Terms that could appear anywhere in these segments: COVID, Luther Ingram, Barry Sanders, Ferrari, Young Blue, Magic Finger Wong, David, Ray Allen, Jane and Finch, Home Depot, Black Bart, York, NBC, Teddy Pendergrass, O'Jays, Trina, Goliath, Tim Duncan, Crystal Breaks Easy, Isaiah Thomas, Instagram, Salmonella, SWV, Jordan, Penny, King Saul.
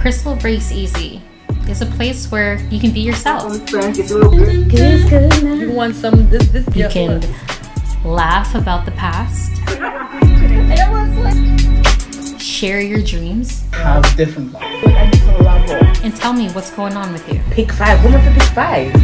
Crystal Breaks Easy is a place where you can be yourself. You want some this you can laugh about the past. Share your dreams. Have different life. And tell me what's going on with you. Pick five. Women for pick five.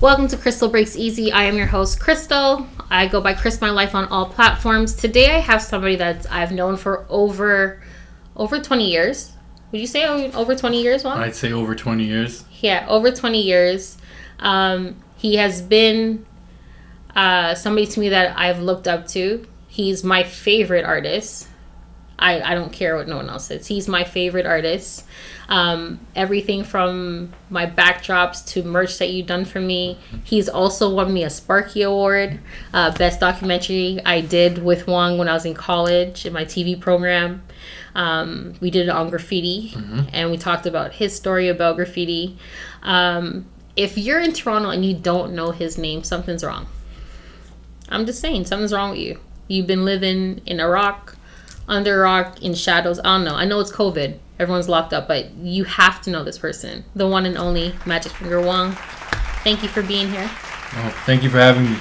Welcome to Crystal Breaks Easy. I am your host, Crystal. I go by Chris My Life on all platforms. Today I have somebody that I've known for over 20 years. Would you say over 20 years, Mom? I'd say over 20 years. Yeah, over 20 years. He has been somebody to me that I've looked up to. He's my favorite artist. I don't care what no one else says. He's my favorite artist. Everything from my backdrops to merch that you've done for me. He's also won me a Sparky Award. Best documentary I did with Wong when I was in college in my TV program. We did it on graffiti. Mm-hmm. And we talked about his story about graffiti. If you're in Toronto and you don't know his name, something's wrong. I'm just saying, something's wrong with you. You've been living in a rock, under a rock, in shadows. I don't know. I know it's COVID. Everyone's locked up, but you have to know this person. The one and only Magic Finger Wong. Thank you for being here. Oh, thank you for having me.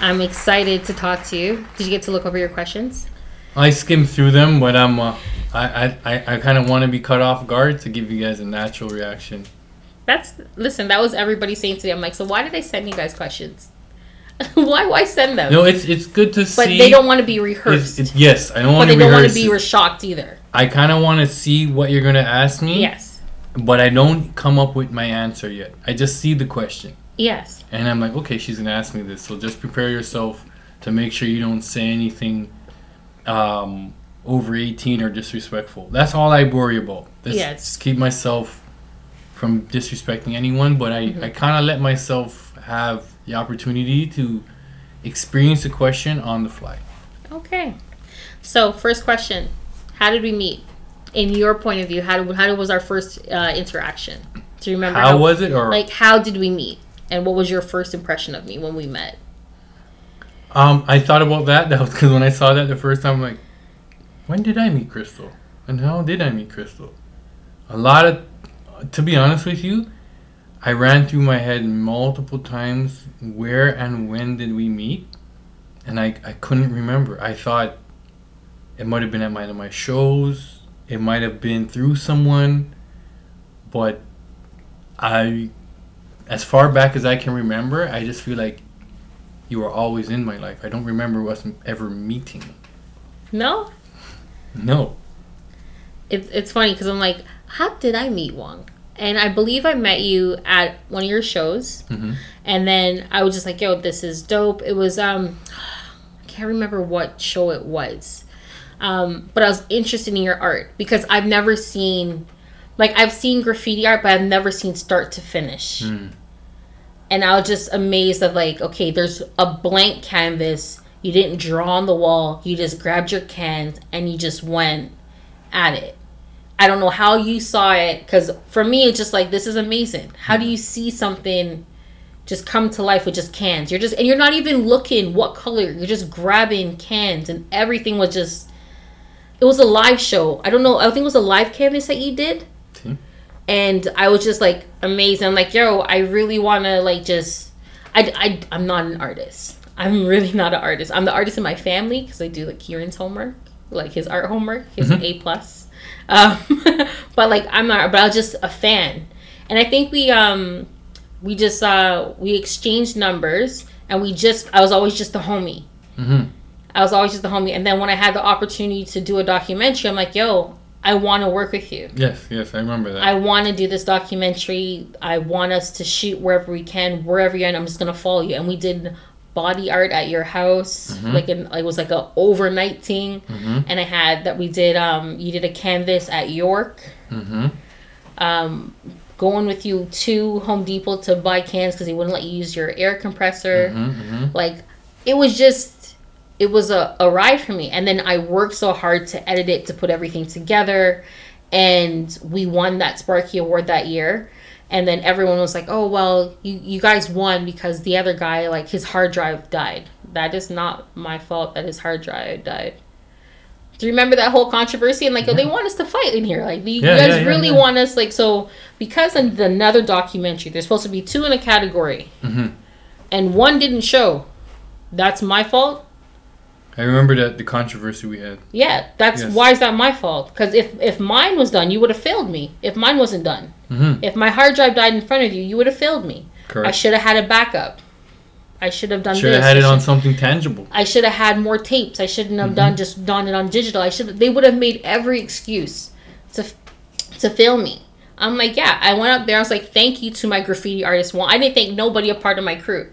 I'm excited to talk to you. Did you get to look over your questions? I skimmed through them, but I kind of want to be cut off guard to give you guys a natural reaction. Listen, that was everybody saying today. I'm like, so why did I send you guys questions? Why send them? No, it's good to see. But they don't want to be rehearsed. Yes, I don't want to be rehearsed. But they don't want to be shocked either. I kind of want to see what you're going to ask me. Yes. But I don't come up with my answer yet. I just see the question. Yes. And I'm like, okay, she's going to ask me this. So just prepare yourself to make sure you don't say anything over 18 or disrespectful. That's all I worry about. Yes. Just keep myself from disrespecting anyone. But I kind of let myself have the opportunity to experience the question on the fly. Okay. So first question, how did we meet? In your point of view, how was our first interaction? Do you remember? How was it? Or like, how did we meet? And what was your first impression of me when we met? I thought about that. That was because when I saw that the first time, I'm like, when did I meet Crystal? And how did I meet Crystal? To be honest with you, I ran through my head multiple times, where and when did we meet? And I couldn't remember. I thought it might have been at one of my shows. It might have been through someone. But as far back as I can remember, I just feel like you were always in my life. I don't remember us ever meeting. No? No. It's funny because I'm like, how did I meet Wong? And I believe I met you at one of your shows. Mm-hmm. And then I was just like, yo, this is dope. It was, I can't remember what show it was. But I was interested in your art because I've never seen, like, I've seen graffiti art, but I've never seen start to finish. Mm. And I was just amazed of like, okay, there's a blank canvas. You didn't draw on the wall. You just grabbed your cans and you just went at it. I don't know how you saw it, because for me, it's just like, this is amazing. How do you see something just come to life with just cans? And you're not even looking what color. You're just grabbing cans, and everything was just, it was a live show. I don't know. I think it was a live canvas that you did. Mm-hmm. And I was just like, amazing. I'm like, yo, I really want to like just, I'm not an artist. I'm really not an artist. I'm the artist in my family, because I do like Kieran's homework, like his art homework. He's an A+. But like I was just a fan, and I think we exchanged numbers, and I was always just the homie. Mm-hmm. I was always just the homie, and then when I had the opportunity to do a documentary, I'm like, yo, I want to work with you. Yes, I remember that. I want to do this documentary. I want us to shoot wherever we can, wherever you're, and I'm just gonna follow you. And we did body art at your house. Mm-hmm. It was like a overnight thing. Mm-hmm. And I had that we did you did a canvas at York. Mm-hmm. Going with you to Home Depot to buy cans because they wouldn't let you use your air compressor. Mm-hmm, mm-hmm. Like it was a ride for me, and then I worked so hard to edit it, to put everything together, and we won that Sparky Award that year. And then everyone was like, oh, well, you guys won because the other guy, like, his hard drive died. that is not my fault that his hard drive died. Do you remember that whole controversy? And like, oh, they want us to fight in here. Like, you guys really want us. Like, so because in another documentary, there's supposed to be two in a category, and one didn't show. That's my fault. I remember that the controversy we had. Yeah, why is that my fault? Because if mine was done, you would have failed me. If mine wasn't done, if my hard drive died in front of you, you would have failed me. Correct. I should have had a backup. I should have done this. Should have had it on something tangible. I should have had more tapes. I shouldn't have done it on digital. They would have made every excuse to fail me. I'm like, yeah. I went up there. I was like, thank you to my graffiti artist. Well, I didn't thank nobody a part of my crew,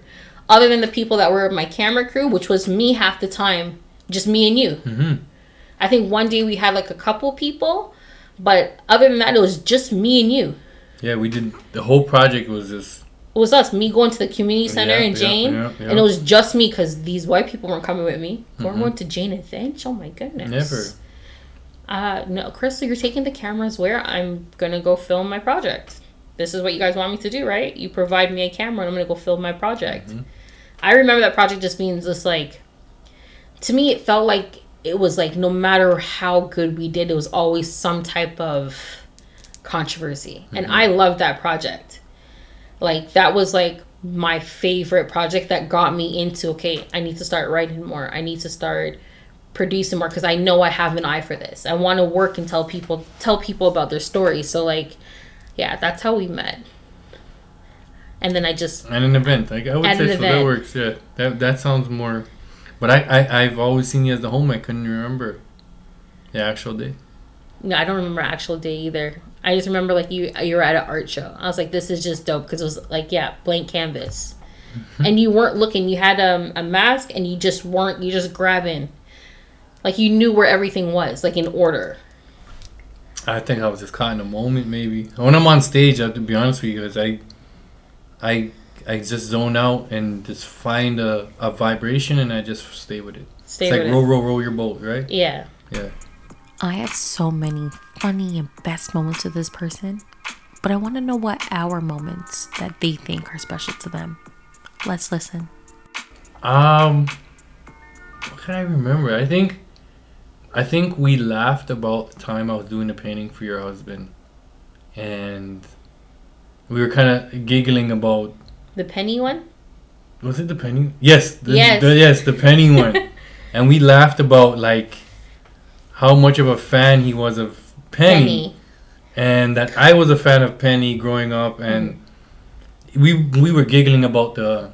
other than the people that were my camera crew, which was me half the time, just me and you. I think one day we had like a couple people, but other than that, it was just me and you. Yeah, we did. The whole project was just. It was us, me going to the community center and Jane, and it was just me because these white people weren't coming with me. We're going to Jane and Finch. Oh my goodness. Never. No, Crystal, you're taking the cameras where I'm gonna go film my project. This is what you guys want me to do, right? You provide me a camera, and I'm gonna go film my project. I remember that project just being just like, to me, it felt like it was like no matter how good we did, it was always some type of controversy, and I loved that project. Like, that was, like, my favorite project that got me into, okay, I need to start writing more. I need to start producing more because I know I have an eye for this. I want to work and tell people about their stories. So, like, yeah, that's how we met. And then I just... At an event. Like, I would say so. That works, yeah. That sounds more... But I've always seen you as the home. I couldn't remember the actual day. No, I don't remember actual day either. I just remember, like, you were at an art show. I was like, this is just dope because it was, like, yeah, blank canvas. And you weren't looking. You had a mask and you just weren't. You just grabbing. Like, you knew where everything was, like, in order. I think I was just caught in a moment, maybe. When I'm on stage, I have to be honest with you guys. I just zone out and just find a vibration and I just stay with it. It's like roll your boat, right? Yeah. Yeah. I had so many funny and best moments with this person, but I want to know what our moments that they think are special to them. Let's listen. What can I remember? I think we laughed about the time I was doing the painting for your husband, and we were kind of giggling about the penny one. Was it the penny? Yes. The penny one. And we laughed about like how much of a fan he was of Penny, and that I was a fan of Penny growing up, and we were giggling about the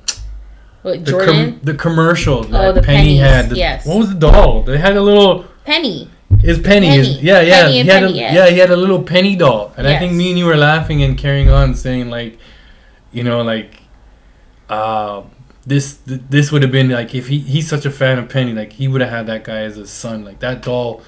commercial that Penny had. What was the doll? They had a little Penny. Is Penny? Yeah. He had a little Penny doll, and I think me and you were laughing and carrying on, saying like, you know, like, this would have been like if he's such a fan of Penny, like he would have had that guy as his son, like that doll.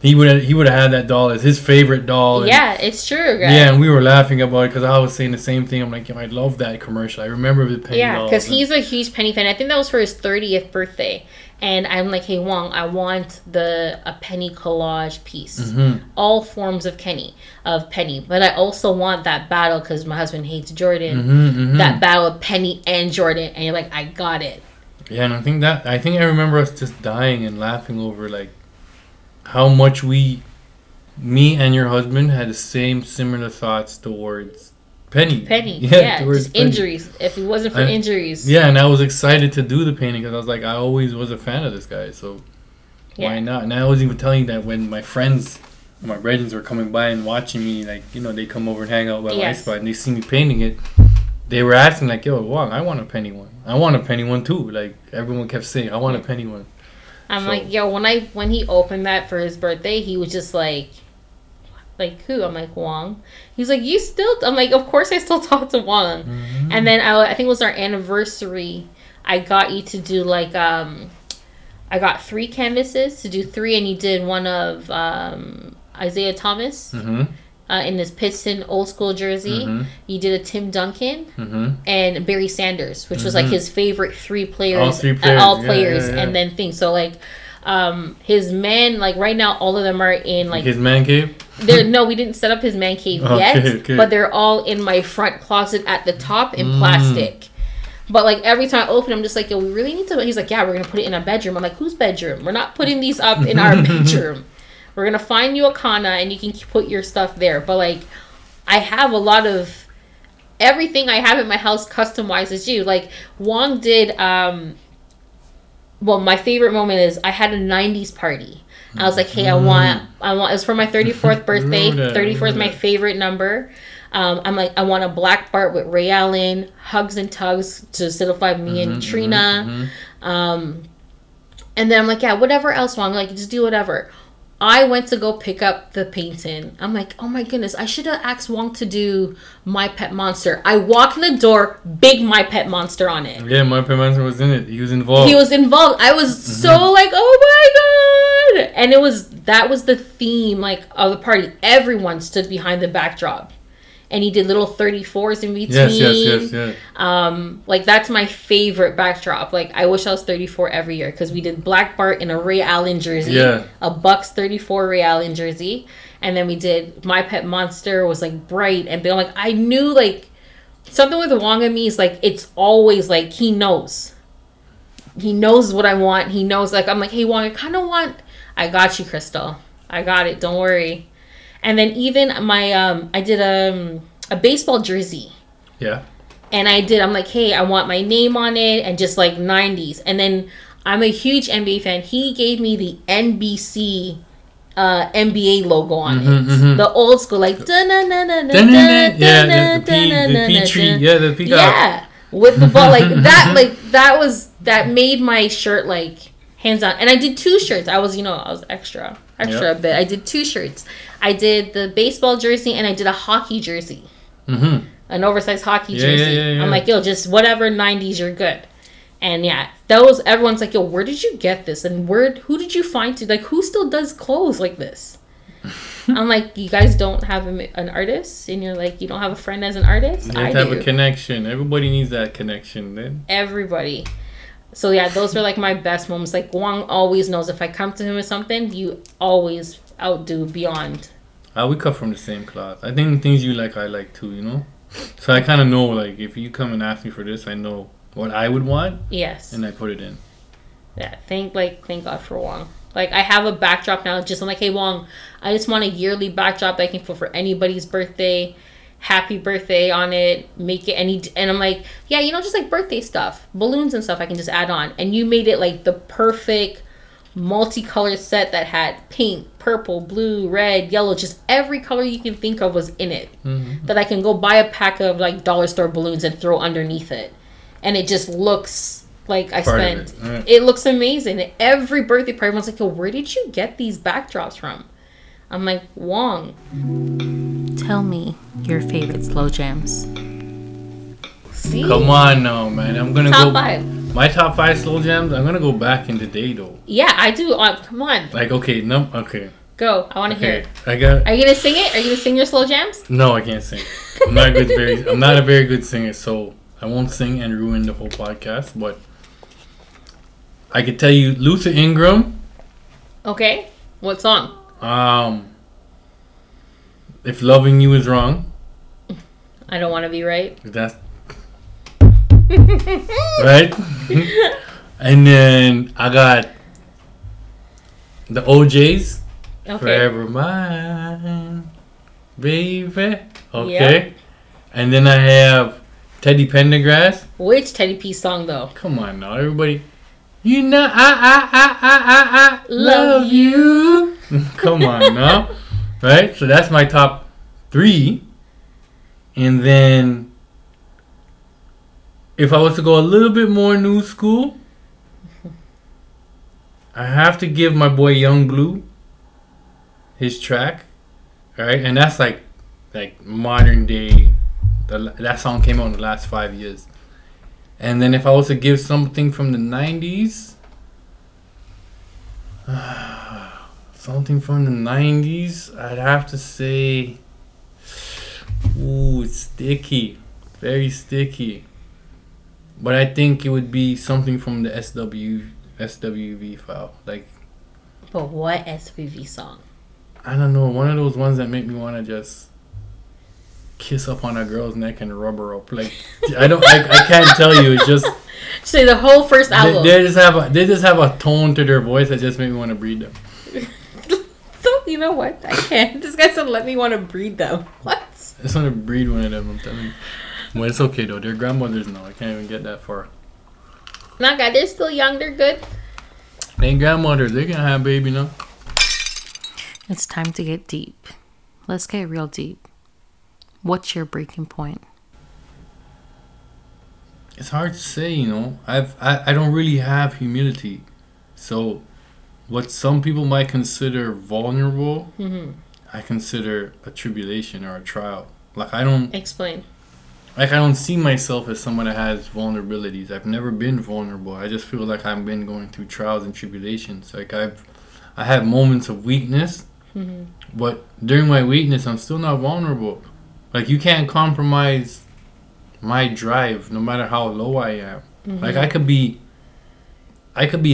He would have had that doll as his favorite doll. Yeah, it's true, guys. Yeah, and we were laughing about it because I was saying the same thing. I'm like, yeah, I love that commercial. I remember the Penny doll. Yeah, because he's a huge Penny fan. I think that was for his 30th birthday. And I'm like, hey, Wong, I want a Penny collage piece. All forms of Penny. But I also want that battle because my husband hates Jordan. That battle of Penny and Jordan. And you're like, I got it. Yeah, and I think I remember us just dying and laughing over, like, how much me and your husband had the same similar thoughts towards Penny. Towards just Penny. Injuries. If it wasn't for injuries. Yeah, and I was excited to do the painting because I was like, I always was a fan of this guy, so why not? And I was even telling you that when my friends, my Regins were coming by and watching me, like, you know, they come over and hang out by my spot and they see me painting it. They were asking, like, yo, Wong, I want a Penny one. I want a Penny one too. Like, everyone kept saying, I want a Penny one. I'm like, yo, when he opened that for his birthday, he was just like who? I'm like, Wong. He's like, you still? I'm like, of course I still talk to Wong. And then I think it was our anniversary. I got you to do like, I got 3 canvases to do 3, and you did one of Isaiah Thomas in his Piston old school jersey. You did a Tim Duncan and Barry Sanders, which was like his favorite 3 players, and then things. So like, his men, like right now, all of them are in like his man cave. No, we didn't set up his man cave yet, but they're all in my front closet at the top in plastic. But like every time I open, I'm just like, yo, we really need to. He's like, yeah, we're gonna put it in a bedroom. I'm like, whose bedroom? We're not putting these up in our bedroom. We're gonna find you a kana and you can put your stuff there. But like, I have a lot of everything I have in my house customized as you. Like Wong did. Well, my favorite moment is I had a '90s party. I was like, hey, I want. It was for my 34th birthday. 34 is my favorite number. I'm like, I want a Black Bart with Ray Allen, Hugs and Tugs to solidify me and Trina. And then I'm like, yeah, whatever else, Wong. Like, just do whatever. I went to go pick up the painting. I'm like, oh my goodness, I should have asked Wong to do My Pet Monster. I walk in the door, big My Pet Monster on it. Yeah, My Pet Monster was in it. He was involved. I was so like, oh my God. And that was the theme like of the party. Everyone stood behind the backdrop. And he did little 34s in between. Yes. Like, that's my favorite backdrop. Like, I wish I was 34 every year because we did Black Bart in a Ray Allen jersey. Yeah. A Bucks 34 Ray Allen jersey. And then we did My Pet Monster was, like, bright. And then, like, I knew, like, something with Wong and me is, like, it's always, like, he knows. He knows what I want. He knows, like, I'm like, hey, Wong, I kind of want. I got you, Crystal. I got it. Don't worry. And then even my, I did a baseball jersey. Yeah. And I'm like, hey, I want my name on it and just like 90s. And then I'm a huge NBA fan. He gave me the NBC NBA logo on it. The old school, like, yeah, with the ball, like that, that made my shirt like hands on. And I did two shirts. I was extra a bit. I did two shirts. I did the baseball jersey and I did a hockey jersey, an oversized hockey jersey. Yeah. I'm like, yo, just whatever 90s, you're good. And yeah, everyone's like, yo, where did you get this? And who did you find to? Like, who still does clothes like this? I'm like, you guys don't have an artist? And you're like, you don't have a friend as an artist? You have a connection. Everybody needs that connection, man. Everybody. So yeah, those were like my best moments. Like Wong always knows if I come to him with something, you always outdo beyond. We cut from the same cloth. I think things you like, I like too. You know, so I kind of know like if you come and ask me for this, I know what I would want. Yes. And I put it in. Yeah. Thank God for Wong. Like I have a backdrop now. Just I'm like, hey Wong, I just want a yearly backdrop that I can put for anybody's birthday. Happy birthday on it, make it and I'm like, yeah, you know, just like birthday stuff, balloons and stuff I can just add on. And you made it like the perfect multicolored set that had pink, purple, blue, red, yellow, just every color you can think of was in it. That I can go buy a pack of like dollar store balloons and throw underneath it. And it just looks like I spent it. Right. It looks amazing. And every birthday party everyone's like, yo, where did you get these backdrops from? I'm like, Wong. Tell me your favorite slow jams. See? Come on now, man. I'm going to go. Top five. My top five slow jams, I'm going to go back in the day, though. Yeah, I do. Come on. Like, okay. No, okay. Go. I want to hear it. Are you going to sing it? Are you going to sing your slow jams? No, I can't sing. I'm not a very good singer, so I won't sing and ruin the whole podcast. But I could tell you Luther Ingram. Okay. What song? If loving you is wrong, I don't want to be right. That's right. And then I got the O'Jays. Okay. Forever mine, baby. Okay. Yeah. And then I have Teddy Pendergrass. Which Teddy P song though? Come on now, everybody. You know I love you. Come on now. Right? So that's my top three. And then if I was to go a little bit more new school, I have to give my boy Young Blue his track. Right? And that's like modern day. That song came out in the last 5 years. And then if I was to give something from the 90s. Something from the 90s, I'd have to say, ooh, it's sticky, very sticky. But I think it would be something from the SWV file. Like. But what SWV song? I don't know, one of those ones that make me want to just kiss up on a girl's neck and rub her up. Like, I can't tell you. It's just say the whole first album. They just have a tone to their voice that just made me want to breed them. So you know what? I can't. This guy said, "Let me want to breed them." What? I just want to breed one of them. I'm telling you. Well, it's okay though. Their grandmothers know. I can't even get that far. Nah, God, they're still young. They're good. They grandmothers. They can have baby now. It's time to get deep. Let's get real deep. What's your breaking point? It's hard to say, you know. I don't really have humility. So what some people might consider vulnerable, mm-hmm. I consider a tribulation or a trial. Like, I don't... Explain. Like, I don't see myself as someone that has vulnerabilities. I've never been vulnerable. I just feel like I've been going through trials and tribulations. Like, I have moments of weakness, mm-hmm. but during my weakness, I'm still not vulnerable. Like, you can't compromise my drive, no matter how low I am. Mm-hmm. Like, I could be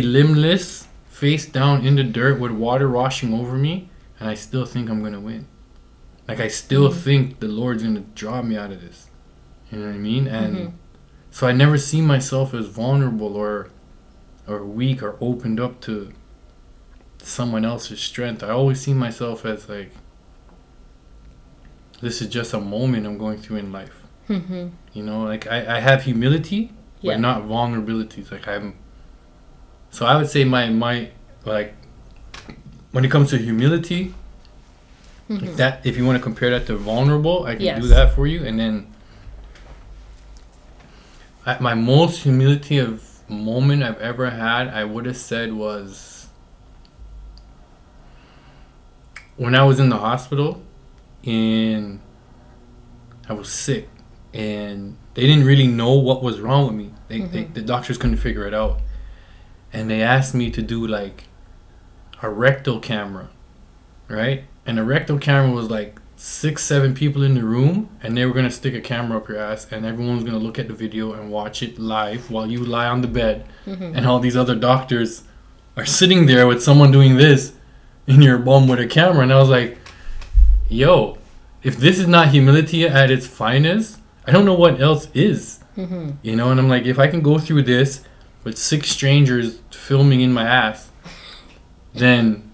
limbless, face down in the dirt with water washing over me, and I still think I'm gonna win. Like, I still mm-hmm. think the Lord's gonna draw me out of this. You know what I mean? And mm-hmm. so I never see myself as vulnerable or weak or opened up to someone else's strength. I always see myself as like, this is just a moment I'm going through in life. Mm-hmm. You know, like I have humility, but yeah. not vulnerabilities. Like so I would say my like when it comes to humility, mm-hmm. like that, if you want to compare that to vulnerable, I can yes. do that for you. And then at my most humility of moment I've ever had, I would have said was when I was in the hospital and I was sick. And they didn't really know what was wrong with me. The doctors couldn't figure it out. And they asked me to do like a rectal camera, right? And the rectal camera was like 6-7 people in the room, and they were gonna stick a camera up your ass, and everyone was gonna look at the video and watch it live while you lie on the bed. Mm-hmm. And all these other doctors are sitting there with someone doing this in your bum with a camera. And I was like, yo, if this is not humility at its finest, I don't know what else is, mm-hmm. you know. And I'm like, if I can go through this with 6 strangers filming in my ass, then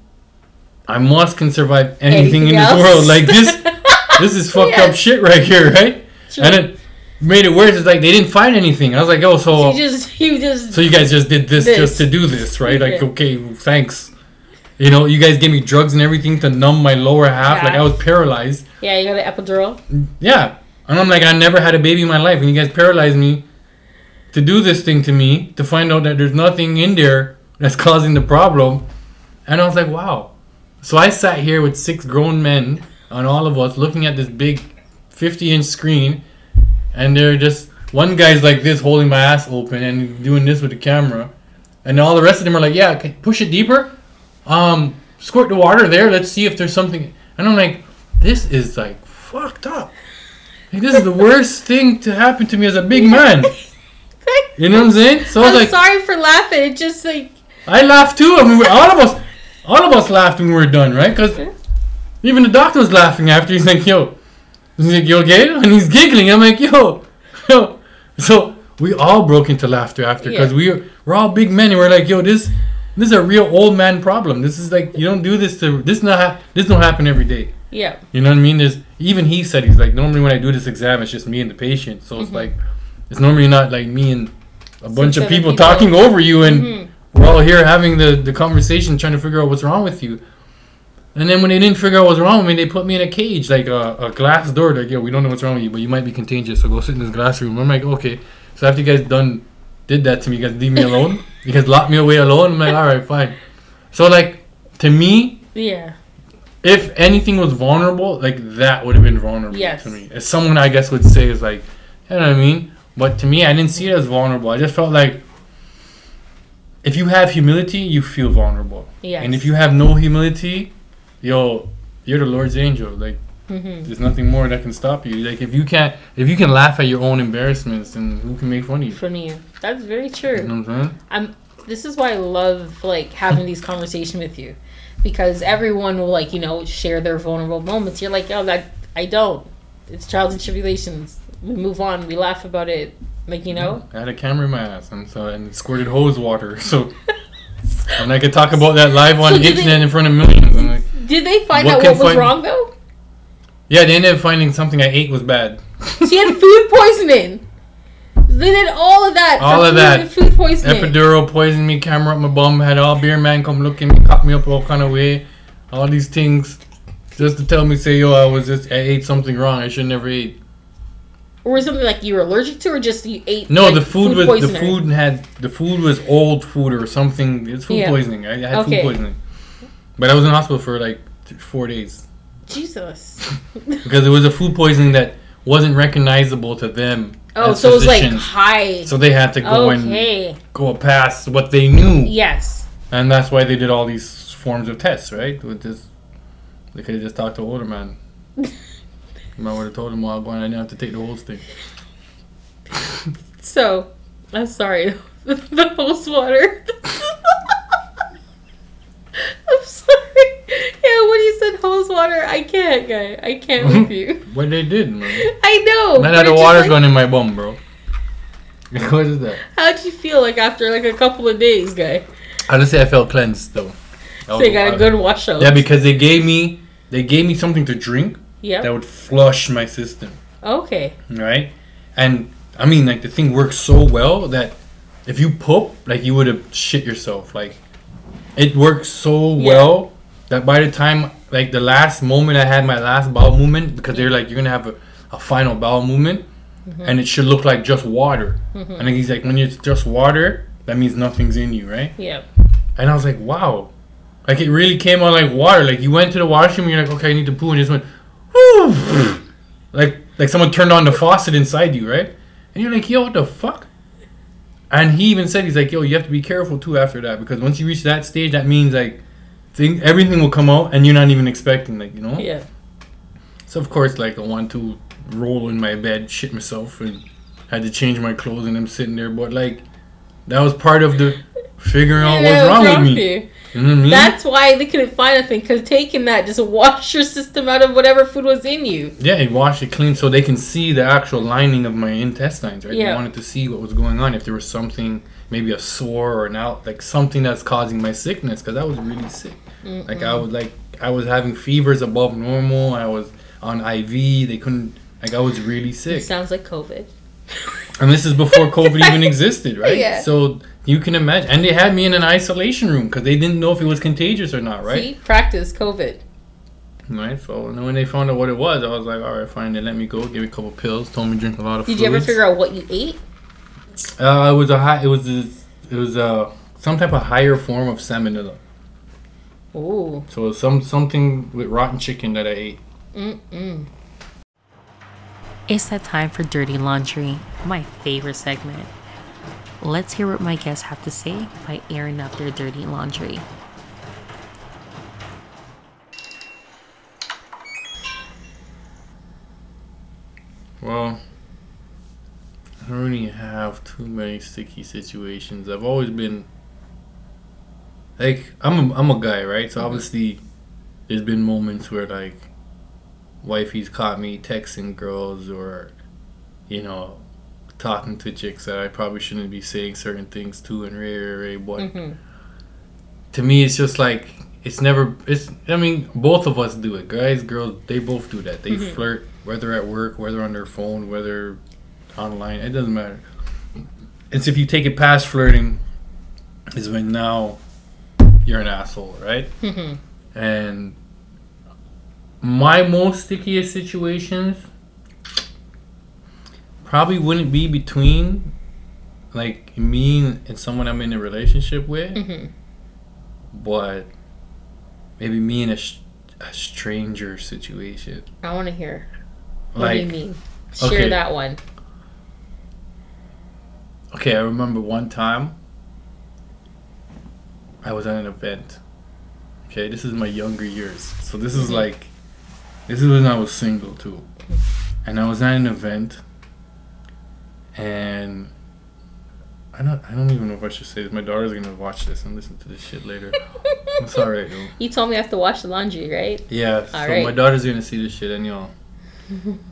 I must can survive anything in this world. Like this is fucked yes. up shit right here, right? True. And it made it worse. It's like they didn't find anything. I was like, oh, so you guys just did this just to do this, right? Like, okay, thanks. You know, you guys gave me drugs and everything to numb my lower half. Yeah. Like, I was paralyzed. Yeah, you got an epidural. Yeah. And I'm like, I never had a baby in my life, and you guys paralyzed me to do this thing to me, to find out that there's nothing in there that's causing the problem. And I was like, wow. So I sat here with 6 grown men on all of us looking at this big 50-inch screen, and they're just, one guy's like this holding my ass open and doing this with the camera. And all the rest of them are like, yeah, okay, push it deeper. Squirt the water there. Let's see if there's something. And I'm like, this is like fucked up. Like, this is the worst thing to happen to me as a big man. You know what I'm saying? So I'm like, sorry for laughing. It just like I laughed too. I mean, all of us laughed when we were done, right? Because even the doctor was laughing after. He's like, you okay? And he's giggling. I'm like, yo. So we all broke into laughter after because we're all big men, and we're like, yo, this is a real old man problem. This is like, you don't do this to this don't happen every day. Yeah. You know what I mean? There's, even he said, he's like, normally when I do this exam, it's just me and the patient. So mm-hmm. it's like, it's normally not like me and a bunch of people talking over you, and mm-hmm. we're all here having the conversation, trying to figure out what's wrong with you. And then when they didn't figure out what's wrong with me, they put me in a cage, like a glass door. Like, yo, we don't know what's wrong with you, but you might be contagious, so go sit in this glass room. I'm like, okay. So after you guys did that to me, you guys leave me alone? You guys locked me away alone? I'm like, all right, fine. So like, to me... yeah. If anything was vulnerable, like that would have been vulnerable yes. to me. As someone I guess would say is like, you know what I mean? But to me, I didn't see it as vulnerable. I just felt like if you have humility, you feel vulnerable. Yes. And if you have no humility, yo, you're the Lord's angel. Like mm-hmm. there's nothing more that can stop you. Like if you can laugh at your own embarrassments, then who can make fun of you? That's very true. You know what I'm saying? This is why I love like having these conversations with you. Because everyone will, like, you know, share their vulnerable moments. You're like, yo, I don't. It's trials and tribulations. We move on. We laugh about it. Like, you know? I had a camera in my ass, and it squirted hose water. So, and I could talk about that live on internet in front of millions. I'm like, did they find out what was wrong, though? Yeah, they ended up finding something I ate was bad. She had food poisoning. They did all of that. All of that. Food poisoning. Epidural poisoned me, camera up my bum, had all beer man come look at me, cut me up all kind of way. All these things. Just to tell me, say, yo, I ate something wrong I should never eat. Or was something like you were allergic to, or just you ate? No, like, the food was old food or something. It's food poisoning. I had food poisoning, but I was in the hospital for like 4 days. Jesus. Because it was a food poisoning that wasn't recognizable to them. Oh, so physicians. It was like high. So they had to go and go past what they knew. Yes. And that's why they did all these forms of tests, right? With this, they could have just talked to an older man. I would have told him while I didn't have to take the whole thing. So, I'm sorry. The hose water. I'm sorry. Yeah, when you said hose water, I can't, guy. I can't with you. What they did, man. I know. None of the water's going in my bum, bro. What is that? How'd you feel like after like a couple of days, guy? Honestly, I felt cleansed, though. So you got a good washout. Yeah, because they gave me something to drink. Yeah. That would flush my system. Okay. Right? And, I mean, like, the thing works so well that if you poop, like, you would have shit yourself. Like, it works so well that by the time, like, the last moment I had my last bowel movement, because they're like, you're going to have a final bowel movement, and it should look like just water. And then he's like, when it's just water, that means nothing's in you, right? Yeah. And I was like, wow. Like, it really came out like water. Like, you went to the washroom, and you're like, okay, I need to poo, and just went... Like someone turned on the faucet inside you, right? And you're like, yo, what the fuck? And he even said, he's like, yo, you have to be careful too after that, because once you reach that stage, that means like everything will come out and you're not even expecting, like, you know? Yeah. So of course, like, I want to roll in my bed, shit myself, and had to change my clothes, and I'm sitting there, but like that was part of the figuring out what's wrong with me. Mm-hmm. That's why they couldn't find anything, because taking that just washed your system out of whatever food was in you. Yeah, it washed it clean, so they can see the actual lining of my intestines, right? Yeah. They wanted to see what was going on, if there was something, maybe a sore or an out, like something that's causing my sickness, because I was really sick. Mm-mm. Like I was having fevers above normal. I was on IV. They couldn't. Like, I was really sick. It sounds like COVID. And this is before COVID even existed, right? Yeah. So you can imagine. And they had me in an isolation room because they didn't know if it was contagious or not, right? See? Practice COVID. Right? So, and when they found out what it was, I was like, all right, fine. They let me go, gave me a couple pills, told me to drink a lot of fluids. Did you ever figure out what you ate? It was some type of higher form of salmonella. Ooh. So it was something with rotten chicken that I ate. Mm-mm. It's that time for Dirty Laundry, my favorite segment. Let's hear what my guests have to say by airing out their dirty laundry. Well, I don't really have too many sticky situations. I've always been, like, I'm a guy, right? So obviously there's been moments where, like, wifey's caught me texting girls, or, you know, talking to chicks that I probably shouldn't be saying certain things to, and but to me it's just like, I mean, both of us do it, guys, girls, they both do that. They flirt, whether at work, whether on their phone, whether online, it doesn't matter. It's if you take it past flirting is when now you're an asshole, right? And my most stickiest situations probably wouldn't be between, like, me and someone I'm in a relationship with, but maybe me and a stranger situation. I want to hear. What do you mean? Share that one. Okay, I remember one time I was at an event. Okay, this is my younger years. So this is like... This is when I was single too, and I was at an event, and I don't even know if I should say this. My daughter's gonna watch this and listen to this shit later. I'm sorry. You told me I have to wash the laundry, right? Yeah. All right. My daughter's gonna see this shit, and y'all,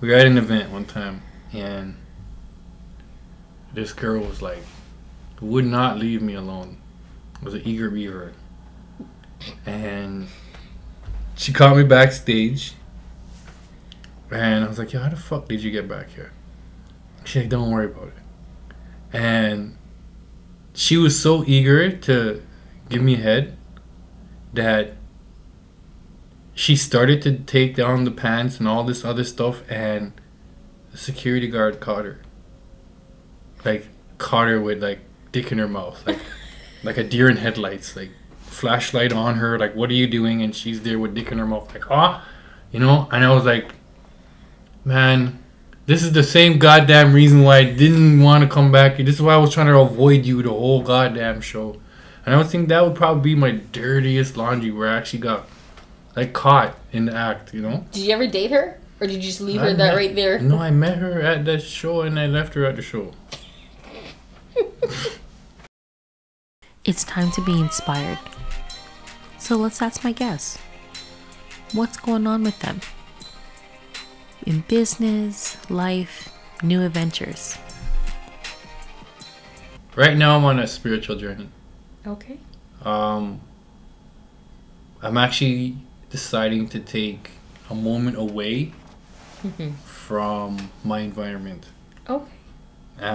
We were at an event one time, and this girl was like, would not leave me alone. It was an eager beaver. And she caught me backstage, and I was like, yo, how the fuck did you get back here? She's like, don't worry about it. And she was so eager to give me a head that she started to take down the pants and all this other stuff, and the security guard caught her. Like, caught her with, like, dick in her mouth. Like, like a deer in headlights. Like, flashlight on her. Like, what are you doing? And she's there with dick in her mouth. Like, ah, you know? And I was like, man, this is the same goddamn reason why I didn't want to come back. This is why I was trying to avoid you the whole goddamn show. And I would think that would probably be my dirtiest laundry, where I actually got... like caught in the act, you know. Did you ever date her, or did you just leave her that right there? No, I met her at the show and I left her at the show. It's time to be inspired. So let's ask my guests, what's going on with them in business, life, new adventures? Right now, I'm on a spiritual journey. Okay. I'm actually deciding to take a moment away from my environment. Okay.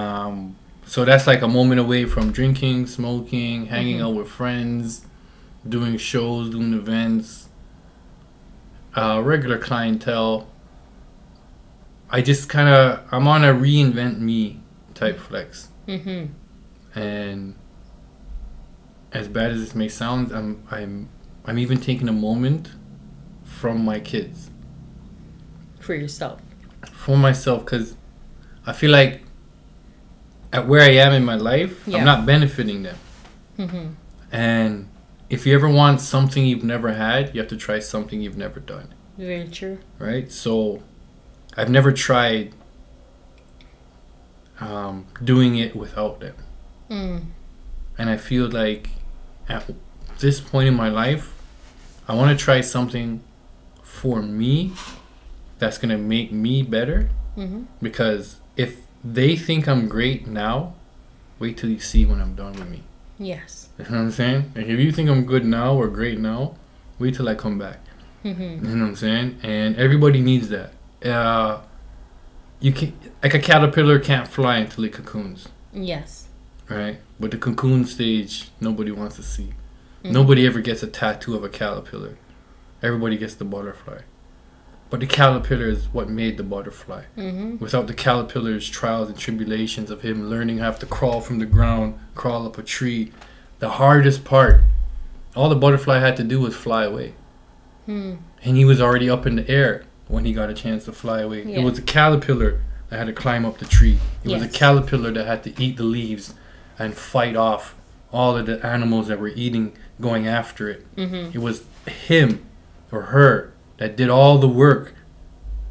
So that's like a moment away from drinking, smoking, hanging out with friends, doing shows, doing events, regular clientele. I just kind of, I'm on a reinvent me type flex. And as bad as this may sound, I'm even taking a moment from my kids. For yourself? For myself, because I feel like at where I am in my life, I'm not benefiting them. And if you ever want something you've never had, you have to try something you've never done. Very true. Right? So I've never tried doing it without them. And I feel like at this point in my life, I want to try something for me that's going to make me better. Because if they think I'm great now, wait till you see when I'm done with me. Yes. You know what I'm saying? Like, if you think I'm good now or great now, wait till I come back. You know what I'm saying? And everybody needs that. You can, like a caterpillar can't fly until it cocoons. Yes. Right? But the cocoon stage, nobody wants to see. Nobody ever gets a tattoo of a caterpillar. Everybody gets the butterfly. But the caterpillar is what made the butterfly. Without the caterpillar's trials and tribulations of him learning how to crawl from the ground, crawl up a tree, the hardest part, all the butterfly had to do was fly away. And he was already up in the air when he got a chance to fly away. It was a caterpillar that had to climb up the tree. It was a caterpillar that had to eat the leaves and fight off all of the animals that were eating, going after it. It was him or her that did all the work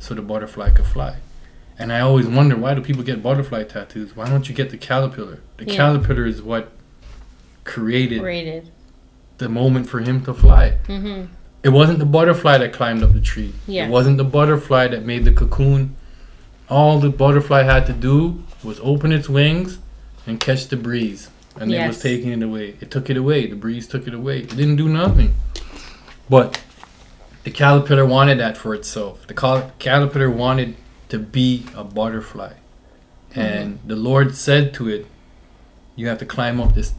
so the butterfly could fly. And I always wonder, why do people get butterfly tattoos? Why don't you get the caterpillar? The caterpillar is what created the moment for him to fly. It wasn't the butterfly that climbed up the tree. It wasn't the butterfly that made the cocoon. All the butterfly had to do was open its wings and catch the breeze. And it was taking it away. It took it away. The breeze took it away. It didn't do nothing. But the caterpillar wanted that for itself. The caterpillar wanted to be a butterfly. And the Lord said to it, you have to climb up this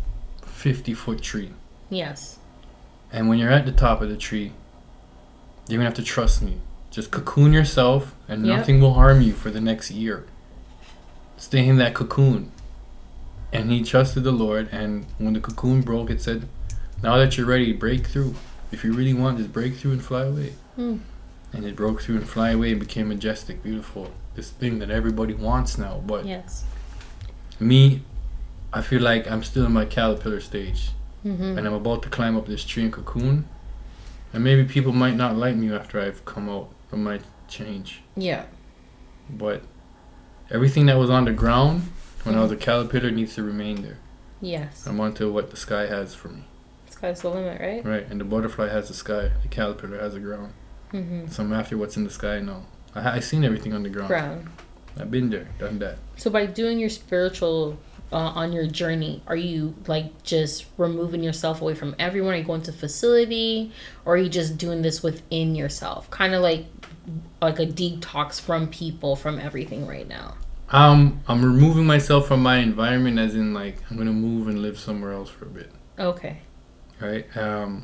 50-foot tree. Yes. And when you're at the top of the tree, you're going to have to trust me. Just cocoon yourself and nothing will harm you for the next year. Stay in that cocoon. And he trusted the Lord, and when the cocoon broke, it said, now that you're ready, break through. If you really want, just break through and fly away. And it broke through and fly away and became majestic, beautiful. This thing that everybody wants now. But me, I feel like I'm still in my caterpillar stage. And I'm about to climb up this tree and cocoon. And maybe people might not like me after I've come out from my change. But everything that was on the ground when I was a caterpillar, it needs to remain there. I'm onto what the sky has for me. The sky's the limit, right? Right, and the butterfly has the sky, the caterpillar has the ground. So I'm after what's in the sky now. I seen everything on the ground. I've been there, done that. So by doing your spiritual on your journey, are you like just removing yourself away from everyone? Are you going to a facility, or are you just doing this within yourself? Kind of like a detox from people, from everything right now. I'm removing myself from my environment, as in like I'm gonna move and live somewhere else for a bit. Okay. Right. I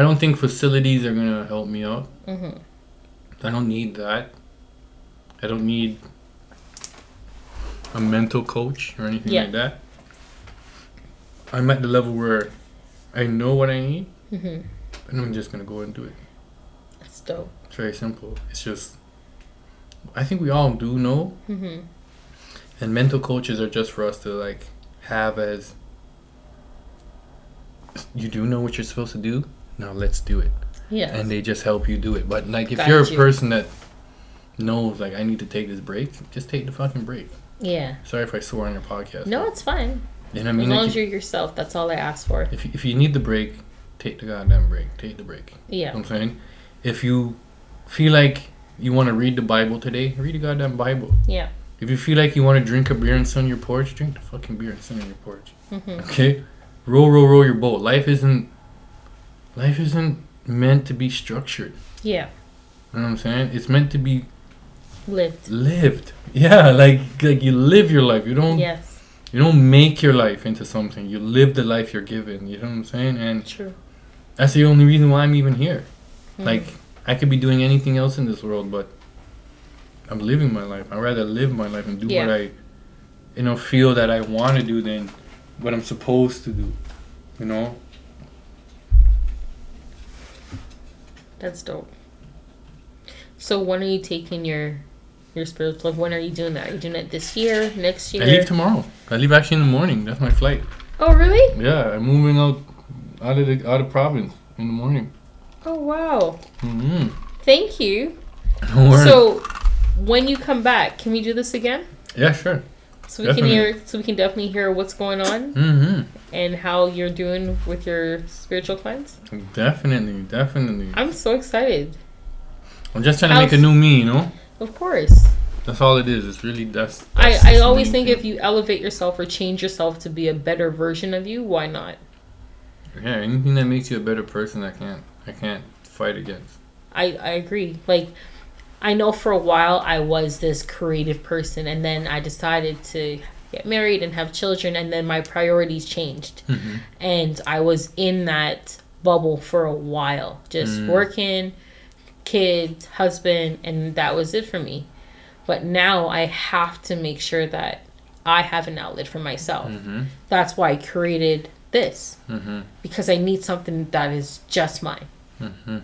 don't think facilities are gonna help me out. Mm-hmm. I don't need that. I don't need a mental coach or anything like that. I'm at the level where I know what I need, and I'm just gonna go and do it. That's dope. It's very simple. It's just, I think we all do know, and mental coaches are just for us to like have as, you do know what you're supposed to do, now let's do it. Yeah. And they just help you do it. But like if you're a person that knows like I need to take this break, just take the fucking break. Yeah. Sorry if I swore on your podcast. No, it's fine. And I mean, as long as you're yourself, that's all I ask for. If you need the break, take the goddamn break. Take the break. Yeah. You know what I'm saying? If you feel like you want to read the Bible today, read the goddamn Bible. Yeah. If you feel like you want to drink a beer and sit on your porch, drink the fucking beer and sit on your porch. Mm-hmm. Okay? Roll your boat. Life isn't meant to be structured. Yeah. You know what I'm saying? It's meant to be lived. Yeah, like you live your life. You don't you don't make your life into something. You live the life you're given. You know what I'm saying? And true. That's the only reason why I'm even here. Mm-hmm. Like I could be doing anything else in this world, but I'm living my life. I'd rather live my life and do what I feel that I want to do than what I'm supposed to do, you know? That's dope. So when are you taking your spiritual life? When are you doing that? Are you doing it this year, next year? I leave tomorrow. I leave actually in the morning. That's my flight. Oh, really? Yeah, I'm moving out of province in the morning. Oh, wow. Mm-hmm. Thank you. No worries. So when you come back, can we do this again? Yeah, sure. So we can definitely hear what's going on and how you're doing with your spiritual clients. Definitely. I'm so excited. I'm just trying to make a new me, you know? Of course. That's all it is. It's really I always think if you elevate yourself or change yourself to be a better version of you, why not? Yeah, anything that makes you a better person, I can't fight against. I agree. Like, I know for a while I was this creative person, and then I decided to get married and have children, and then my priorities changed. Mm-hmm. And I was in that bubble for a while, just working, kids, husband, and that was it for me. But now I have to make sure that I have an outlet for myself. Mm-hmm. That's why I created this, because I need something that is just mine. Mm-hmm.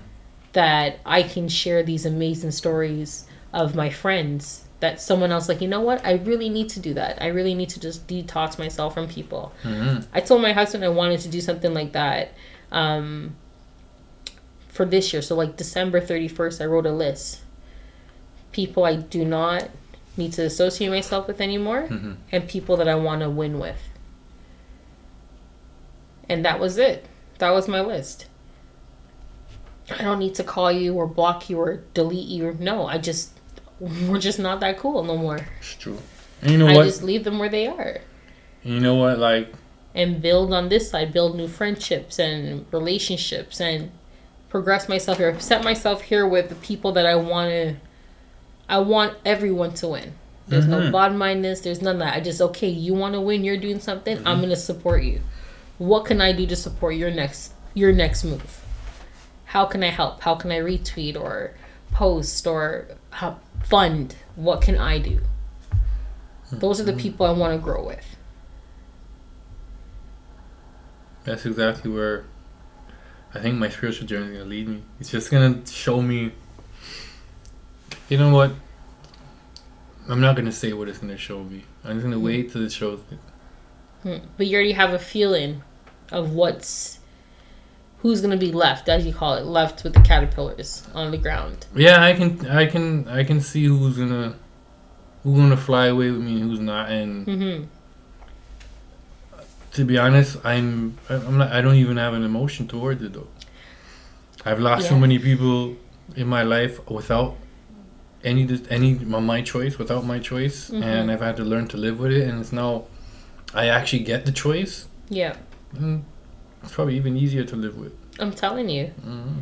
That I can share these amazing stories of my friends that someone else like, you know what? I really need to do that. I really need to just detox myself from people. Mm-hmm. I told my husband I wanted to do something like that for this year. So like December 31st, I wrote a list. People I do not need to associate myself with anymore and people that I want to win with. And that was it. That was my list. I don't need to call you or block you or delete you. No, we're just not that cool no more. It's true. And you know what? I just leave them where they are. And you know what? Like, and build on this side, build new friendships and relationships and progress myself here. Set myself here with the people that I want everyone to win. There's no bottom-mindedness. There's none of that. I just, okay, you want to win. You're doing something. I'm going to support you. What can I do to support your next move? How can I help? How can I retweet or post or fund? What can I do? Those are the people I want to grow with. That's exactly where I think my spiritual journey is going to lead me. It's just going to show me, you know what? I'm not going to say what it's going to show me. I'm just going to wait till it shows me. But you already have a feeling of who's gonna be left, as you call it, left with the caterpillars on the ground. Yeah, I can see who's gonna fly away with me and who's not. And to be honest, I'm not. I don't even have an emotion towards it though. I've lost so many people in my life without any my choice, without my choice, mm-hmm. and I've had to learn to live with it, and it's now I actually get the choice. Yeah. And it's probably even easier to live with. I'm telling you. Mm-hmm.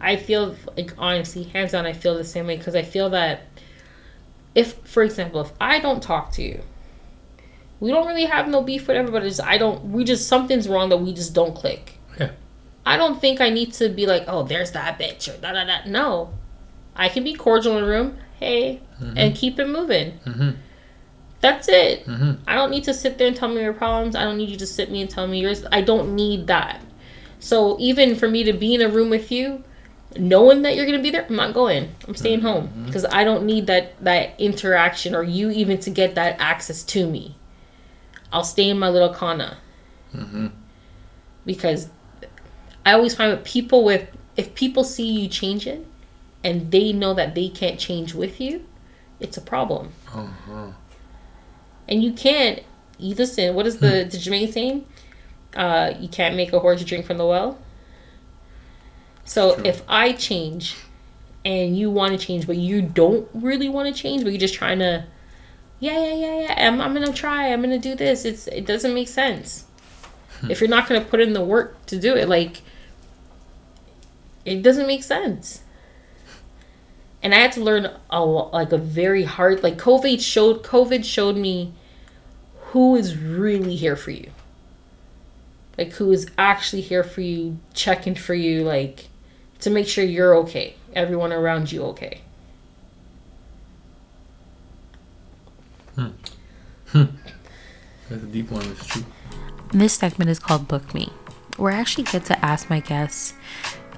I feel like, honestly, hands down, I feel the same way, because I feel that if, for example, if I don't talk to you, we don't really have no beef, whatever, but it's, something's wrong that we just don't click. Yeah. I don't think I need to be like, oh, there's that bitch, or da da da. No. I can be cordial in the room, hey, mm-hmm. and keep it moving. Mm-hmm. That's it. Mm-hmm. I don't need to sit there and tell me your problems. I don't need you to sit me and tell me yours. I don't need that. So even for me to be in a room with you, knowing that you're going to be there, I'm not going. I'm staying home, because I don't need that interaction, or you even to get that access to me. I'll stay in my little corner, mm-hmm. because I always find with people, if people see you changing and they know that they can't change with you, it's a problem. Uh-huh. And you can't, listen, what is the Jamaican saying? You can't make a horse drink from the well. So true. If I change and you want to change, but you don't really want to change, but you're just trying to, I'm going to try, I'm going to do this. It doesn't make sense. If you're not going to put in the work to do it, like, it doesn't make sense. And I had to learn a very hard, like, COVID showed me who is really here for you. Like, who is actually here for you, checking for you, like, to make sure you're okay. Everyone around you okay. That's a deep one, it's true. This segment is called Book Me, where I actually get to ask my guests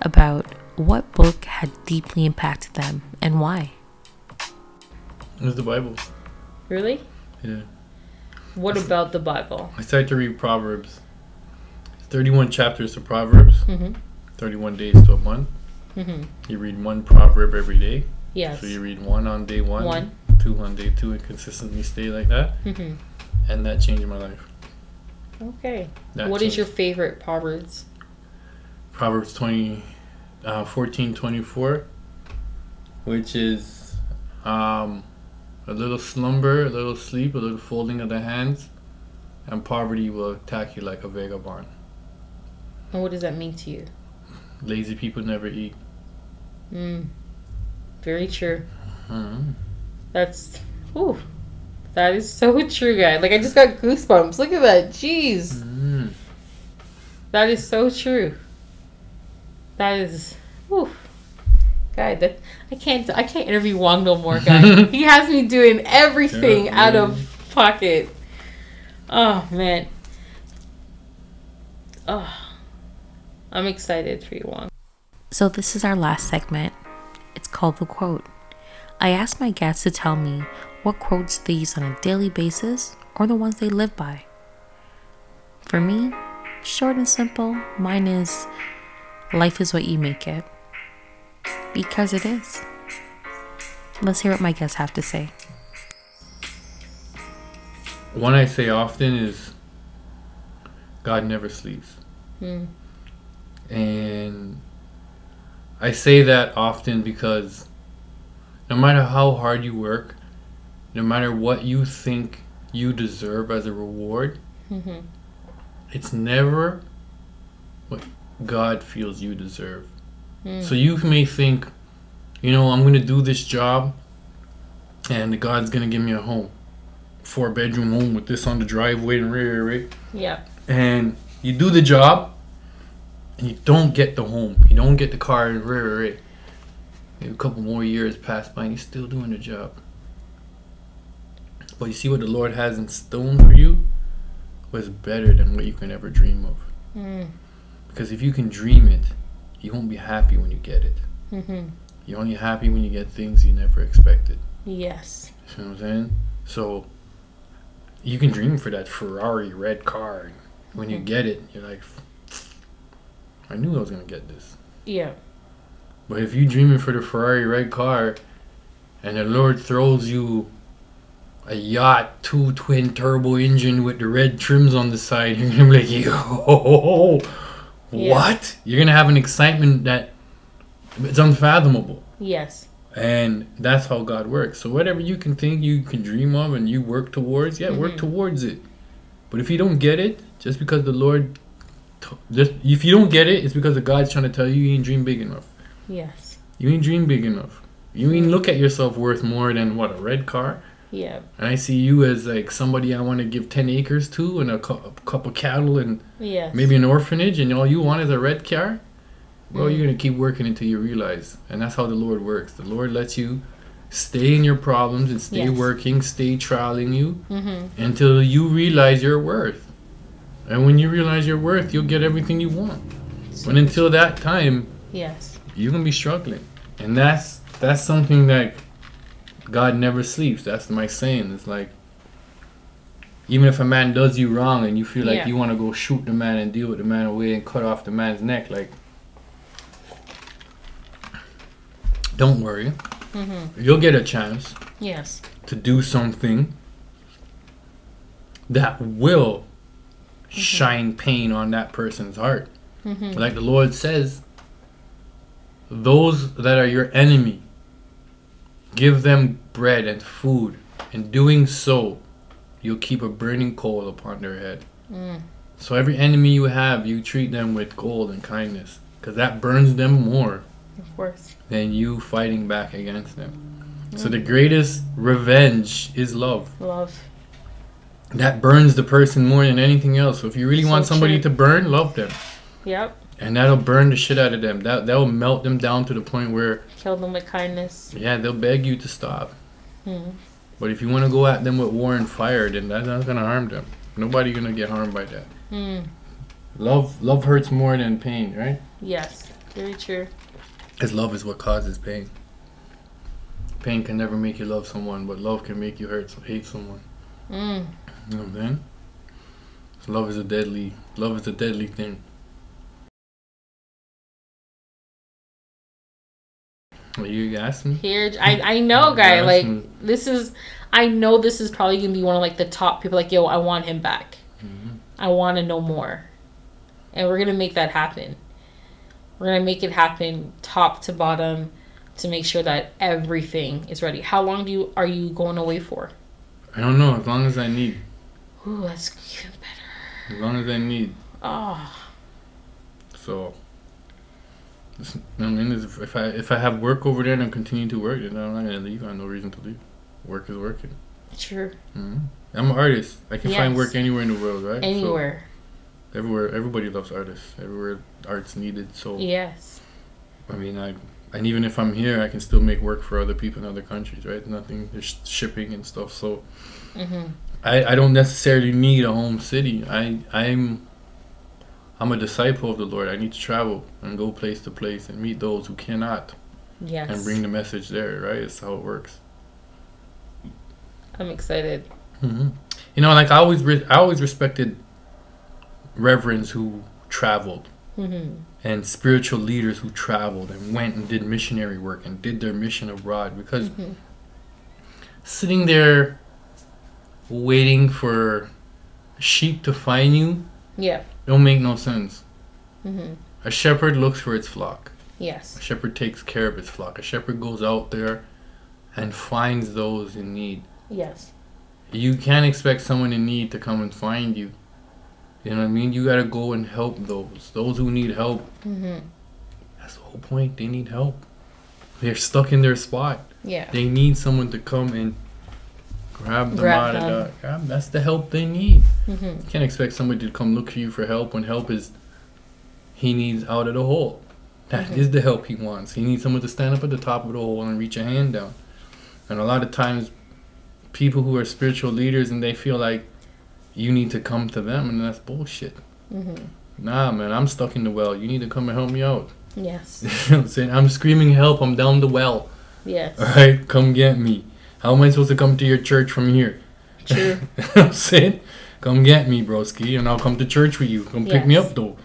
about what book had deeply impacted them and why. It was the Bible. Really? Yeah. What about the Bible? I started to read Proverbs. 31 chapters to Proverbs, mm-hmm. 31 days to a month. Mm-hmm. You read one proverb every day. Yes. So you read one on day one, two on day two, and consistently stay like that. Mm-hmm. And that changed my life. Okay. What is your favorite Proverbs? Proverbs 14:24, which is a little slumber, a little sleep, a little folding of the hands, and poverty will attack you like a vagabond. And what does that mean to you? Lazy people never eat. Very true. Mm-hmm. That is so true, guys. Like, I just got goosebumps. Look at that. Jeez. Mm-hmm. That is so true. That is, guy. I can't interview Wong no more, guy. He has me doing everything out of pocket. Oh man. I'm excited for you, Wong. So this is our last segment. It's called The Quote. I ask my guests to tell me what quotes they use on a daily basis or the ones they live by. For me, short and simple, mine is, life is what you make it. Because it is. Let's hear what my guests have to say. One I say often is, God never sleeps. And I say that often because no matter how hard you work, no matter what you think you deserve as a reward, mm-hmm. it's never what God feels you deserve. So you may think, I'm going to do this job and God's going to give me a home. 4-bedroom home with this on the driveway and right? Yeah. And you do the job. And you don't get the home. You don't get the car. Maybe a couple more years pass by and you're still doing the job. But you see what the Lord has in stone for you was better than what you can ever dream of. Because if you can dream it, you won't be happy when you get it. Mm-hmm. You're only happy when you get things you never expected. Yes. You know what I'm saying? So you can dream for that Ferrari red car. And when you get it, you're like, I knew I was going to get this. Yeah. But if you're dreaming for the Ferrari red car and the Lord throws you a yacht, 2 twin turbo engine with the red trims on the side, you're going to be like, yo, what? Yeah. You're going to have an excitement that it's unfathomable. Yes. And that's how God works. So whatever you can think, you can dream of, and you work towards, work towards it. But if you don't get it, just because the Lord, if you don't get it, it's because the God's trying to tell you you ain't dream big enough. Yes. You ain't dream big enough. You ain't look at yourself worth more than, what, a red car? Yeah. And I see you as, like, somebody I want to give 10 acres to and a couple cattle and maybe an orphanage, and all you want is a red car? Well, you're going to keep working until you realize. And that's how the Lord works. The Lord lets you stay in your problems and stay working, stay trialing you until you realize your worth. And when you realize your worth, you'll get everything you want. But until that time, you're going to be struggling. And that's something that God never sleeps. That's my saying. It's like, even if a man does you wrong and you feel like you want to go shoot the man and deal with the man away and cut off the man's neck, like, don't worry. You'll get a chance to do something that will shine pain on that person's heart. Like the Lord says, those that are your enemy, give them bread and food. In doing so, you'll keep a burning coal upon their head. So every enemy you have, you treat them with gold and kindness, because that burns them more. Of course. Than you fighting back against them. So the greatest revenge is love. Love. That burns the person more than anything else. So if you really want somebody to burn, love them. Yep. And that'll burn the shit out of them. That'll melt them down to the point where... Kill them with kindness. Yeah, they'll beg you to stop. But if you want to go at them with war and fire, then that's not going to harm them. Nobody's going to get harmed by that. Love hurts more than pain, right? Yes, very true. Because love is what causes pain. Pain can never make you love someone, but love can make you hate someone. You know what I'm saying? So love is a deadly thing. Are you asking? Here, I know, guy. Like, this is probably gonna be one of like the top people. Like, yo, I want him back. I want to know more, and we're gonna make that happen. We're going to make it happen top to bottom to make sure that everything is ready. How long are you going away for? I don't know. As long as I need. Ooh, that's even better. As long as I need. Oh. So, I mean, if I have work over there and I continue to work, then I'm not going to leave. I have no reason to leave. Work is working. Sure. I'm an artist. I can find work anywhere in the world, right? Anywhere. So, everywhere, everybody loves artists. Everywhere, art's needed. So yes, I mean, and even if I'm here, I can still make work for other people in other countries, right? Nothing, there's shipping and stuff. So I don't necessarily need a home city. I'm a disciple of the Lord. I need to travel and go place to place and meet those who cannot. Yes, and bring the message there, right? It's how it works. I'm excited. You know, like I always respected reverends who traveled and spiritual leaders who traveled and went and did missionary work and did their mission abroad, because sitting there waiting for sheep to find you don't make no sense. A shepherd looks for its flock. Yes. A shepherd takes care of its flock. A shepherd goes out there and finds those in need. Yes. You can't expect someone in need to come and find you. You know what I mean? You gotta go and help those who need help. That's the whole point. They need help. They're stuck in their spot. Yeah. They need someone to come and grab them out of that. That's the help they need. You can't expect somebody to come look for you for help when help is he needs out of the hole. That is the help he wants. He needs someone to stand up at the top of the hole and reach a hand down. And a lot of times, people who are spiritual leaders and they feel like you need to come to them, and that's bullshit. Nah, man, I'm stuck in the well. You need to come and help me out. Yes. You know what I'm saying? I'm screaming help. I'm down the well. Yes. All right, come get me. How am I supposed to come to your church from here? True. You know what I'm saying? Come get me, broski, and I'll come to church with you. Come pick me up, though.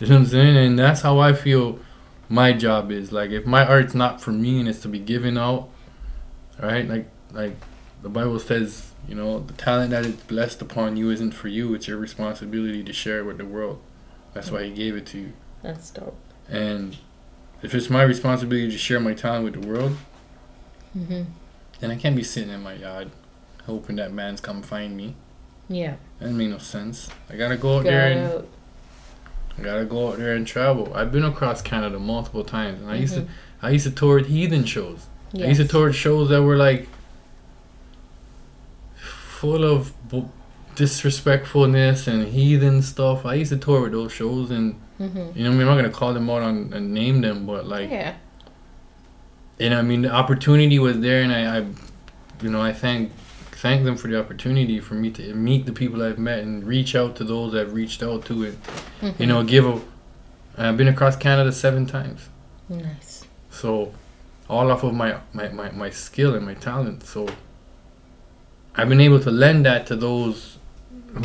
You know what I'm saying? And that's how I feel my job is. Like, if my art's not for me and it's to be given out, right? Like the Bible says, you know, the talent that is blessed upon you isn't for you. It's your responsibility to share it with the world. That's why he gave it to you. That's dope. And If it's my responsibility to share my talent with the world, then I can't be sitting in my yard hoping that man's come find me. Yeah. That doesn't make no sense. I gotta go out there and travel. I've been across Canada multiple times, and I used to tour heathen shows. Yes. I used to tour shows that were like full of disrespectfulness and heathen stuff. I used to tour with those shows, and you know, I mean, I'm not gonna call them out on and name them, but like, and I mean, the opportunity was there, and I you know, I thank them for the opportunity for me to meet the people I've met and reach out to those I've reached out to, and you know, I've been across Canada 7 times. Nice. So, all off of my skill and my talent. So, I've been able to lend that to those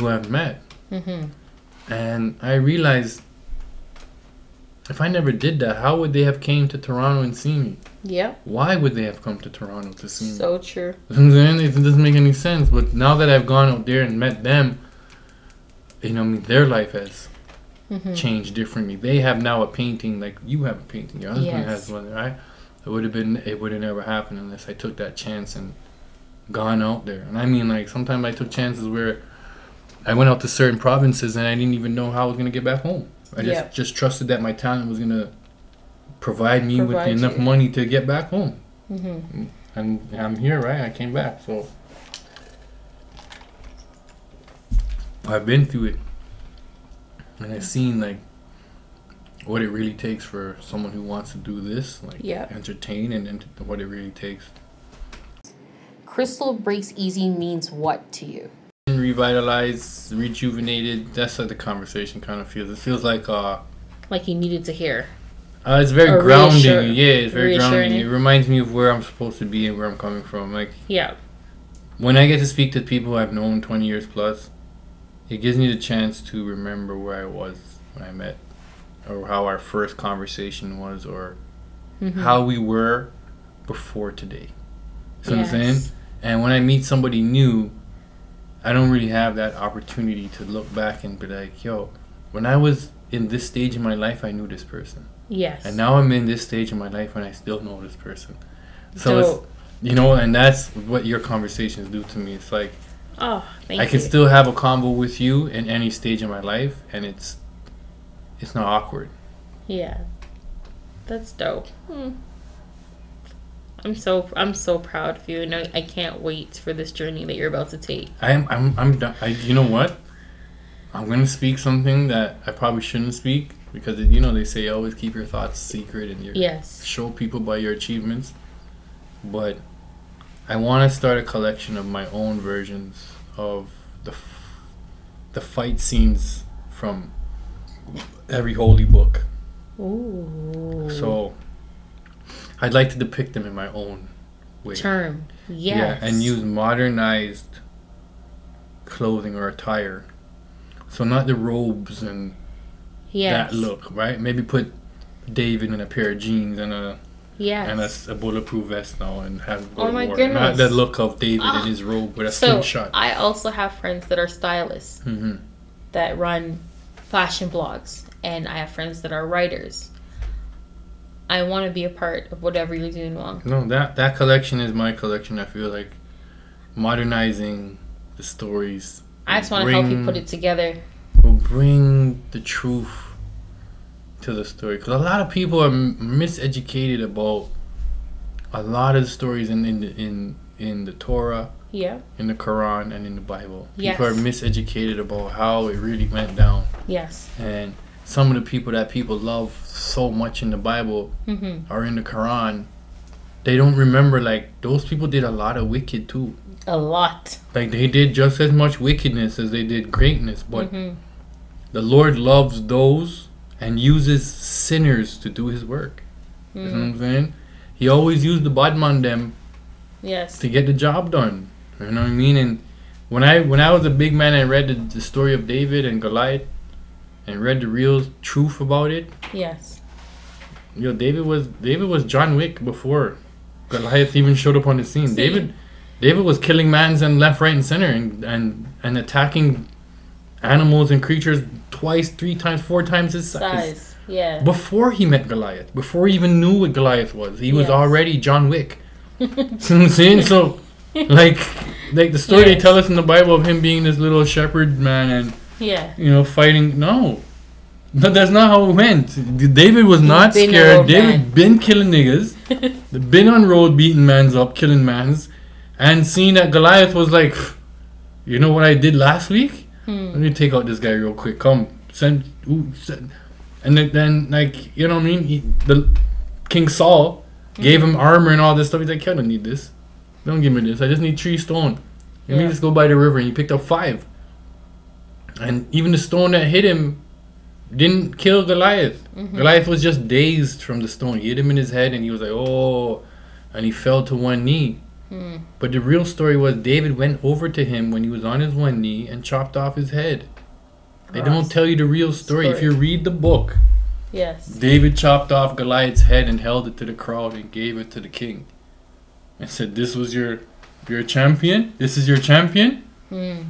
who I've met. And I realized, if I never did that, how would they have came to Toronto and seen me? Yeah. Why would they have come to Toronto to see me? So true. It doesn't make any sense. But now that I've gone out there and met them, you know, I mean, their life has changed differently. They have now a painting, like you have a painting. Your husband has one, right? It would have never happened unless I took that chance and gone out there. And I mean, like, sometimes I took chances where I went out to certain provinces and I didn't even know how I was going to get back home. I just trusted that my talent was going to provide me with enough money to get back home. And I'm here, right? I came back. So I've been through it. And I've seen, like, what it really takes for someone who wants to do this, like, entertain, and what it really takes. Crystal Breaks Easy means what to you? Revitalized, rejuvenated. That's how the conversation kind of feels. It feels like you needed to hear. It's very grounding. It's very grounding. It reminds me of where I'm supposed to be and where I'm coming from. Like, when I get to speak to people I've known 20 years plus, it gives me the chance to remember where I was when I met, or how our first conversation was, or how we were before today. So what I'm saying? And when I meet somebody new, I don't really have that opportunity to look back and be like, yo, when I was in this stage in my life, I knew this person. Yes. And now I'm in this stage in my life and I still know this person. So, it's, you know, and that's what your conversations do to me. It's like, oh, thank you. I can still have a convo with you in any stage in my life, and it's not awkward. Yeah. That's dope. I'm so proud of you, and I can't wait for this journey that you're about to take. I'm you know what? I'm gonna speak something that I probably shouldn't speak, because you know they say always keep your thoughts secret and your show people by your achievements. But I want to start a collection of my own versions of the fight scenes from every holy book. Ooh. So I'd like to depict them in my own way. Term, yes. Yeah, and use modernized clothing or attire. So not the robes and that look, right? Maybe put David in a pair of jeans and a bulletproof vest now, and have go to war. Goodness. Not the look of David in his robe with a slingshot. I also have friends that are stylists that run fashion blogs, and I have friends that are writers. I want to be a part of whatever you're doing, Wong. No, that collection is my collection. I feel like modernizing the stories. I just want to help you put it together. Will bring the truth to the story, because a lot of people are miseducated about a lot of the stories in the Torah, in the Quran, and in the Bible. People are miseducated about how it really went down. Yes, and some of the people that people love so much in the Bible or in the Quran, they don't remember, like, those people did a lot of wicked too. A lot. Like, they did just as much wickedness as they did greatness. But the Lord loves those and uses sinners to do his work. You know what I'm saying? He always used the bad man them to get the job done. You know what I mean? And when I was a big man, I read the story of David and Goliath, and read the real truth about it. Yes. Yo, David was John Wick before Goliath even showed up on the scene. David was killing mans and left, right, and center, and attacking animals and creatures 2, 3 times, 4 times his size. Yeah. Before he met Goliath, before he even knew what Goliath was, he was already John Wick. You know what I'm saying? So, like the story they tell us in the Bible of him being this little shepherd man and you know, fighting. No, that's not how it went. David was not scared. David been killing niggas, been on road beating mans up, killing mans, and seeing that Goliath was like, you know what I did last week? Let me take out this guy real quick. Come, send. And then, like, you know what I mean? The King Saul gave him armor and all this stuff. He's like, I don't need this. Don't give me this. I just need 3 stone. Let me just go by the river. And he picked up 5. And even the stone that hit him didn't kill Goliath. Mm-hmm. Goliath was just dazed from the stone. He hit him in his head and he was like, oh, and he fell to one knee. Mm. But the real story was David went over to him when he was on his one knee and chopped off his head. They don't tell you the real story. If you read the book, David chopped off Goliath's head and held it to the crowd and gave it to the king. And said, this was your champion? This is your champion? Mm.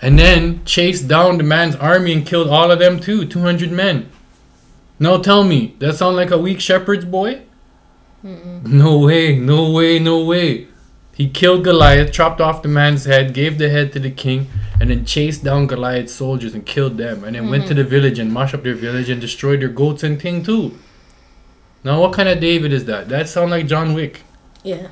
And then chased down the man's army and killed all of them too, 200 men. Now tell me, that sound like a weak shepherd's boy? Mm-mm. No way, no way, no way. He killed Goliath, chopped off the man's head, gave the head to the king, and then chased down Goliath's soldiers and killed them. And then went to the village and mashed up their village and destroyed their goats and thing too. Now what kind of David is that? That sound like John Wick. Yeah,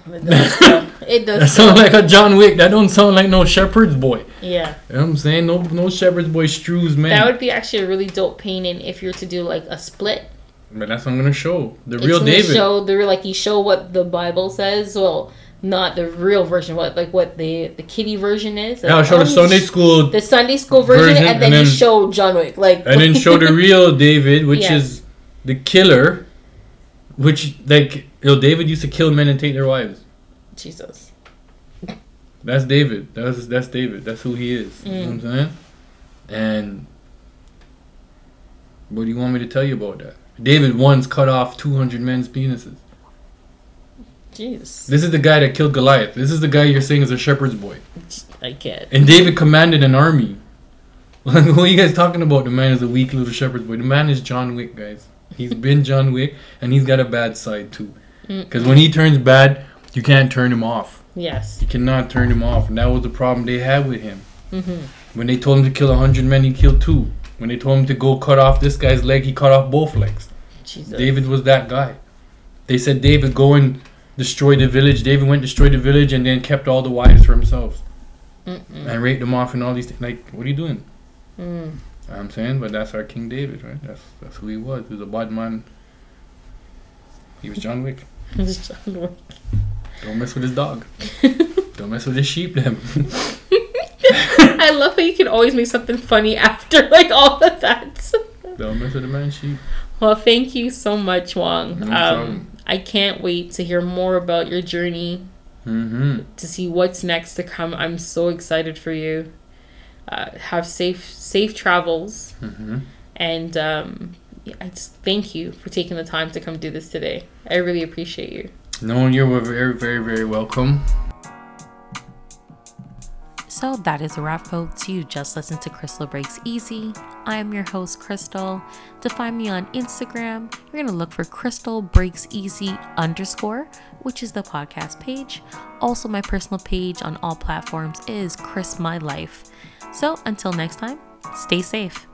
it does. That sounds like a John Wick. That don't sound like no shepherd's boy. Yeah. You know what I'm saying? No shepherd's boy strews, man. That would be actually a really dope painting if you were to do like a split. But that's what I'm going to show. It's real David. You show what the Bible says. Well, not the real version. What the kiddie version is. Yeah, I'll show the Sunday school version. And then you show John Wick. And then show the real David, which is the killer. Which, David used to kill men and take their wives. Jesus. That's David. That's David. That's who he is. You know what I'm saying? And what do you want me to tell you about that? David once cut off 200 men's penises. Jeez. This is the guy that killed Goliath. This is the guy you're saying is a shepherd's boy. I can't. And David commanded an army. What are you guys talking about? The man is a weak little shepherd's boy. The man is John Wick, guys. He's been John Wick, and he's got a bad side too. Because when he turns bad, you can't turn him off. Yes. You cannot turn him off, and that was the problem they had with him. Mm-hmm. When they told him to kill 100 men, he killed 2. When they told him to go cut off this guy's leg, he cut off both legs. Jesus. David was that guy. They said, David, go and destroy the village. David went and destroyed the village and then kept all the wives for himself. Mm-mm. And raped them off and all these things. Like, what are you doing? I'm saying, but that's our King David, right? That's who he was. He was a bad man. He was John Wick. He was John Wick. Don't mess with his dog. Don't mess with his sheep, then. I love how you can always make something funny after all of that. Don't mess with the man's sheep. Well, thank you so much, Wong. No problem. I can't wait to hear more about your journey. To see what's next to come. I'm so excited for you. Have safe travels, and I just thank you for taking the time to come do this today. I really appreciate you. No, you're very, very, very welcome. So that is a wrap, folks. You just listened to Crystal Breaks Easy. I am your host, Crystal. To find me on Instagram, you're going to look for CrystalBreaksEasy_, which is the podcast page. Also, my personal page on all platforms is Chris My Life. So until next time, stay safe.